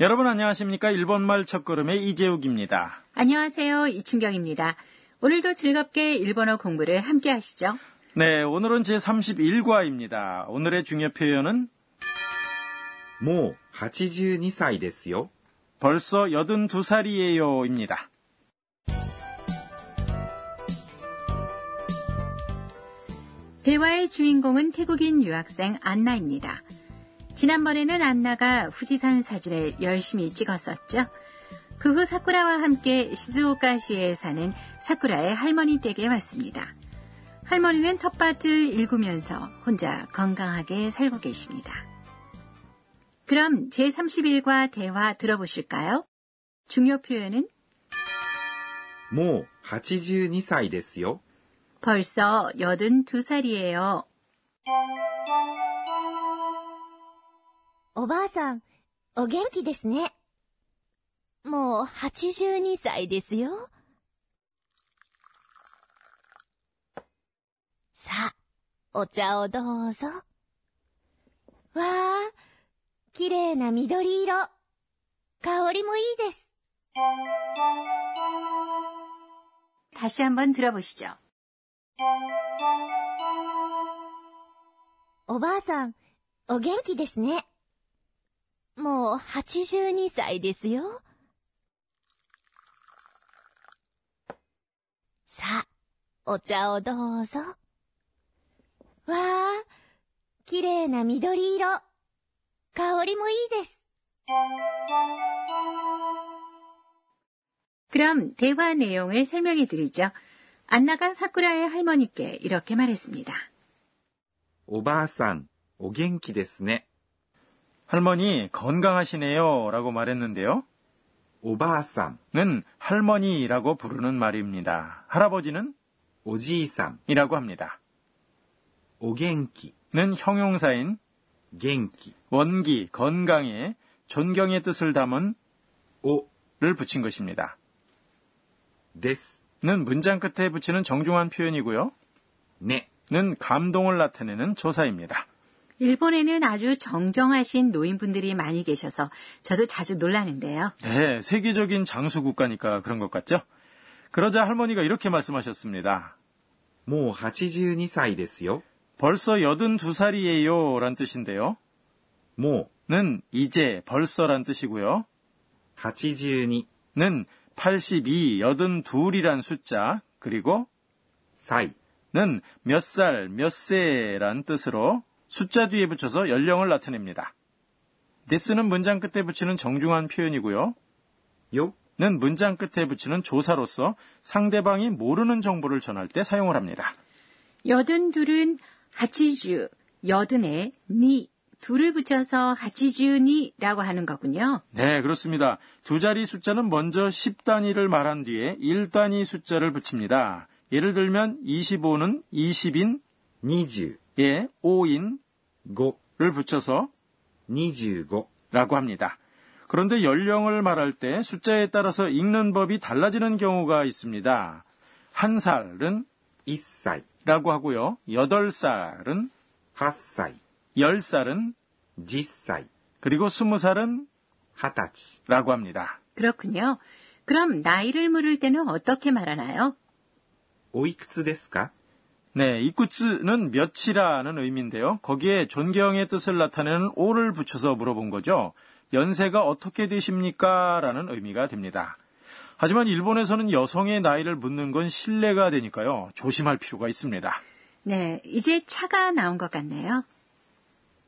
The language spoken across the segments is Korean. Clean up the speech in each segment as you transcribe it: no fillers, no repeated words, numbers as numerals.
여러분 안녕하십니까? 일본말 첫걸음의 이재욱입니다. 안녕하세요. 이춘경입니다. 오늘도 즐겁게 일본어 공부를 함께 하시죠. 네, 오늘은 제31과입니다. 오늘의 중요 표현은 もう82歳ですよ. 벌써 82살이에요 입니다. 대화의 주인공은 태국인 유학생 안나입니다. 지난번에는 안나가 후지산 사진을 열심히 찍었었죠. 그 후 사쿠라와 함께 시즈오카시에 사는 사쿠라의 할머니 댁에 왔습니다. 할머니는 텃밭을 일구면서 혼자 건강하게 살고 계십니다. 그럼 제31과 대화 들어보실까요? 중요 표현은 もう 82歳ですよ. 벌써 82살이에요. おばあさん、お元気ですね。もう82歳ですよ。 さあ、お茶をどうぞ。わあ、綺麗な緑色。香りもいいです。 다시 한번 들어보시죠. おばあさん、お元気ですね。 もう 82歳ですよ. さあ、お茶をどうぞ。わあ、綺麗な緑色。香りもいいです. 그럼 대화 내용을 설명해 드리죠. 안나가 사쿠라의 할머니께 이렇게 말했습니다. おばあさん、お元気ですね. 할머니 건강하시네요 라고 말했는데요. 오바아쌈은 할머니라고 부르는 말입니다. 할아버지는 오지이쌈이라고 합니다. 오겐키는 형용사인 겐키, 원기, 건강에 존경의 뜻을 담은 오를 붙인 것입니다. 데스는 문장 끝에 붙이는 정중한 표현이고요. 네는 감동을 나타내는 조사입니다. 일본에는 아주 정정하신 노인분들이 많이 계셔서 저도 자주 놀라는데요. 네, 세계적인 장수 국가니까 그런 것 같죠? 그러자 할머니가 이렇게 말씀하셨습니다. もう82歳ですよ. 벌써 82살이에요 란 뜻인데요. もう는 이제, 벌써란 뜻이고요. 82는 82, 82이란 숫자, 그리고 歳는 몇 살, 몇 세란 뜻으로 숫자 뒤에 붙여서 연령을 나타냅니다. 데스는 문장 끝에 붙이는 정중한 표현이고요. 요는 문장 끝에 붙이는 조사로서 상대방이 모르는 정보를 전할 때 사용을 합니다. 82은 하치주, 80에 니, 2를 붙여서 하치주니라고 하는 거군요. 네, 그렇습니다. 두 자리 숫자는 먼저 10단위를 말한 뒤에 1단위 숫자를 붙입니다. 예를 들면 25는 20인 20. 예, 5인 5를 붙여서 25라고 합니다. 그런데 연령을 말할 때 숫자에 따라서 읽는 법이 달라지는 경우가 있습니다. 한 살은 1살이라고 하고요. 8살은 8살, 10살은 10살, 그리고 20살은 20라고 합니다. 그렇군요. 그럼 나이를 물을 때는 어떻게 말하나요? 오이쿠츠ですか? 네, 이쿠츠는 몇이라는 의미인데요. 거기에 존경의 뜻을 나타내는 오를 붙여서 물어본 거죠. 연세가 어떻게 되십니까? 라는 의미가 됩니다. 하지만 일본에서는 여성의 나이를 묻는 건 신뢰가 되니까요. 조심할 필요가 있습니다. 네, 이제 차가 나온 것 같네요.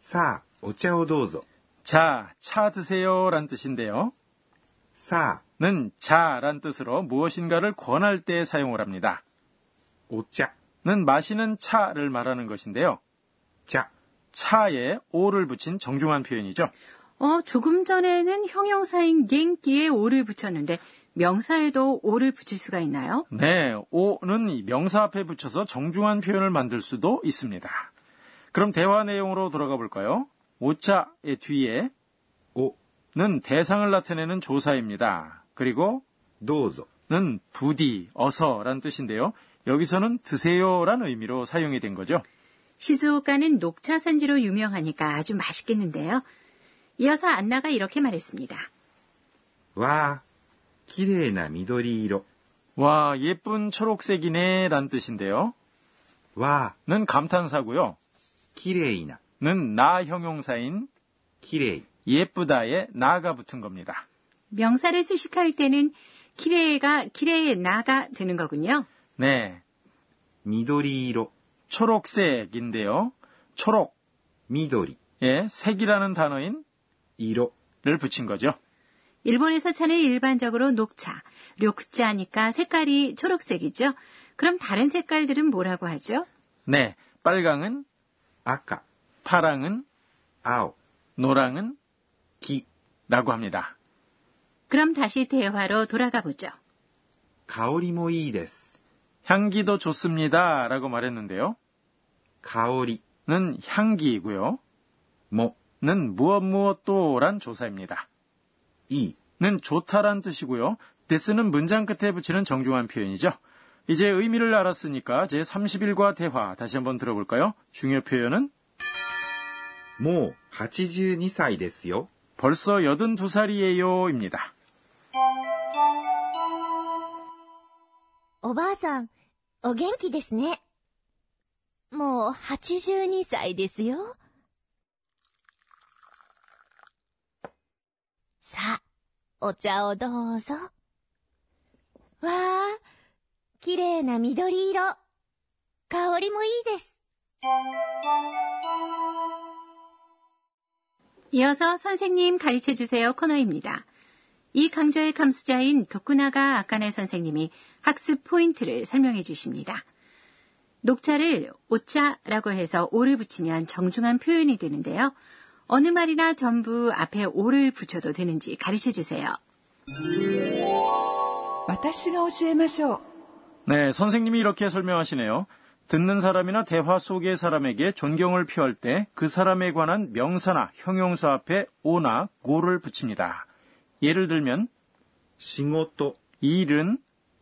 사, 오차오 도우조. 자, 차 드세요 란 뜻인데요. 사는 자란 뜻으로 무엇인가를 권할 때 사용을 합니다. 오차 는 마시는 차를 말하는 것인데요. 자, 차에 오를 붙인 정중한 표현이죠. 조금 전에는 형용사인 갱기에 오를 붙였는데 명사에도 오를 붙일 수가 있나요? 네, 오는 명사 앞에 붙여서 정중한 표현을 만들 수도 있습니다. 그럼 대화 내용으로 돌아가 볼까요? 오차의 뒤에 오는 대상을 나타내는 조사입니다. 그리고 도우조는 부디, 어서란 뜻인데요. 여기서는 드세요란 의미로 사용이 된 거죠. 시즈오카는 녹차 산지로 유명하니까 아주 맛있겠는데요. 이어서 안나가 이렇게 말했습니다. 와, 기레이나 미도리이로. 와, 예쁜 초록색이네 란 뜻인데요. 와는 감탄사고요. 기레이나는 나 형용사인 기레이, 예쁘다에 나가 붙은 겁니다. 명사를 수식할 때는 기레이가 기레이나가 되는 거군요. 네. 미도리로 초록색인데요. 초록, 미도리, 예, 색이라는 단어인 이로를 붙인 거죠. 일본에서 차는 일반적으로 녹차, 료쿠자니까 색깔이 초록색이죠. 그럼 다른 색깔들은 뭐라고 하죠? 네, 빨강은 아까, 파랑은 아오, 노랑은 기라고 합니다. 그럼 다시 대화로 돌아가 보죠. 가오리모 이이데스. 향기도 좋습니다 라고 말했는데요. 가오리는 향기이고요. 모는 무엇 무엇도란 조사입니다. 이는 좋다란 뜻이고요. 데스는 문장 끝에 붙이는 정중한 표현이죠. 이제 의미를 알았으니까 제31과 대화 다시 한번 들어볼까요? 중요 표현은 모 82살ですよ. 벌써 82살이에요 입니다. おばあさん、お元気ですね. もう 82歳ですよ. さあ、お茶をどうぞ。わあ、綺麗な緑色。香りもいいです. 이어서 선생님 가르쳐주세요 코너입니다. 이 강좌의 감수자인 도쿠나가 아카네 선생님이 학습 포인트를 설명해 주십니다. 녹차를 오차라고 해서 오를 붙이면 정중한 표현이 되는데요. 어느 말이나 전부 앞에 오를 붙여도 되는지 가르쳐주세요. 네, 선생님이 이렇게 설명하시네요. 듣는 사람이나 대화 속의 사람에게 존경을 표할 때 그 사람에 관한 명사나 형용사 앞에 오나 고를 붙입니다. 예를 들면 시고토, 일은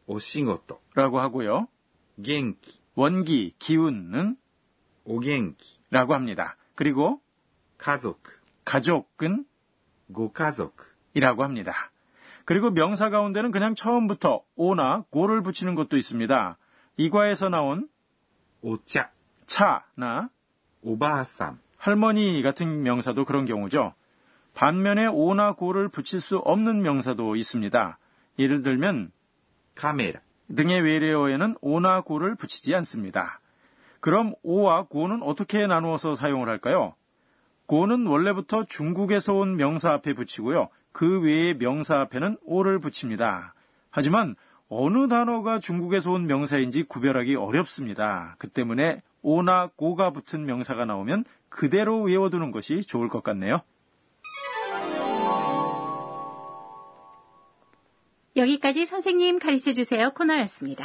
오시고토라고 하고요. 겐키, 원기, 기운은 오겐키라고 합니다. 그리고 가족, 가족은 고가족이라고 합니다. 그리고 명사 가운데는 그냥 처음부터 오나 고를 붙이는 것도 있습니다. 이과에서 나온 오차, 차나 오바하쌈, 할머니 같은 명사도 그런 경우죠. 반면에 오나 고를 붙일 수 없는 명사도 있습니다. 예를 들면 카메라 등의 외래어에는 오나 고를 붙이지 않습니다. 그럼 오와 고는 어떻게 나누어서 사용을 할까요? 고는 원래부터 중국에서 온 명사 앞에 붙이고요. 그 외의 명사 앞에는 오를 붙입니다. 하지만 어느 단어가 중국에서 온 명사인지 구별하기 어렵습니다. 그 때문에 오나 고가 붙은 명사가 나오면 그대로 외워두는 것이 좋을 것 같네요. 여기까지 선생님 가르쳐주세요 코너였습니다.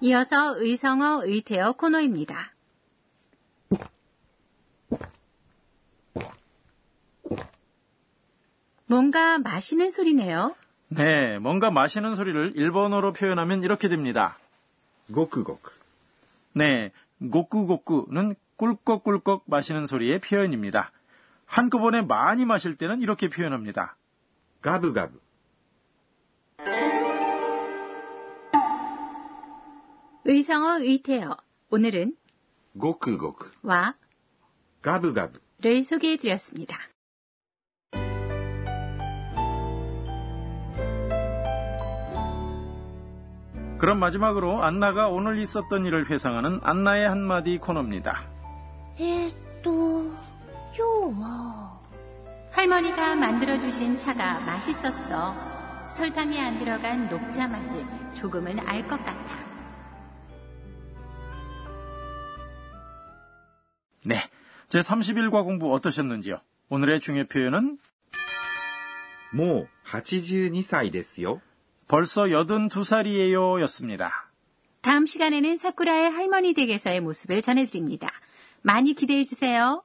이어서 의성어, 의태어 코너입니다. 뭔가 마시는 소리네요. 네, 뭔가 마시는 소리를 일본어로 표현하면 이렇게 됩니다. 고쿠고쿠. 네, 고쿠고쿠는 꿀꺽꿀꺽 마시는 소리의 표현입니다. 한꺼번에 많이 마실 때는 이렇게 표현합니다. 가부가부. 의성어, 의태어. 오늘은 고쿠고쿠와 가부가부를 소개해드렸습니다. 그럼 마지막으로 안나가 오늘 있었던 일을 회상하는 안나의 한마디 코너입니다. 요와. 할머니가 만들어주신 차가 맛있었어. 설탕이 안 들어간 녹차 맛을 조금은 알 것 같아. 네, 제31과 공부 어떠셨는지요? 오늘의 중요 표현은 모 82살ですよ. 벌써 82살이에요 였습니다. 다음 시간에는 사쿠라의 할머니 댁에서의 모습을 전해드립니다. 많이 기대해주세요.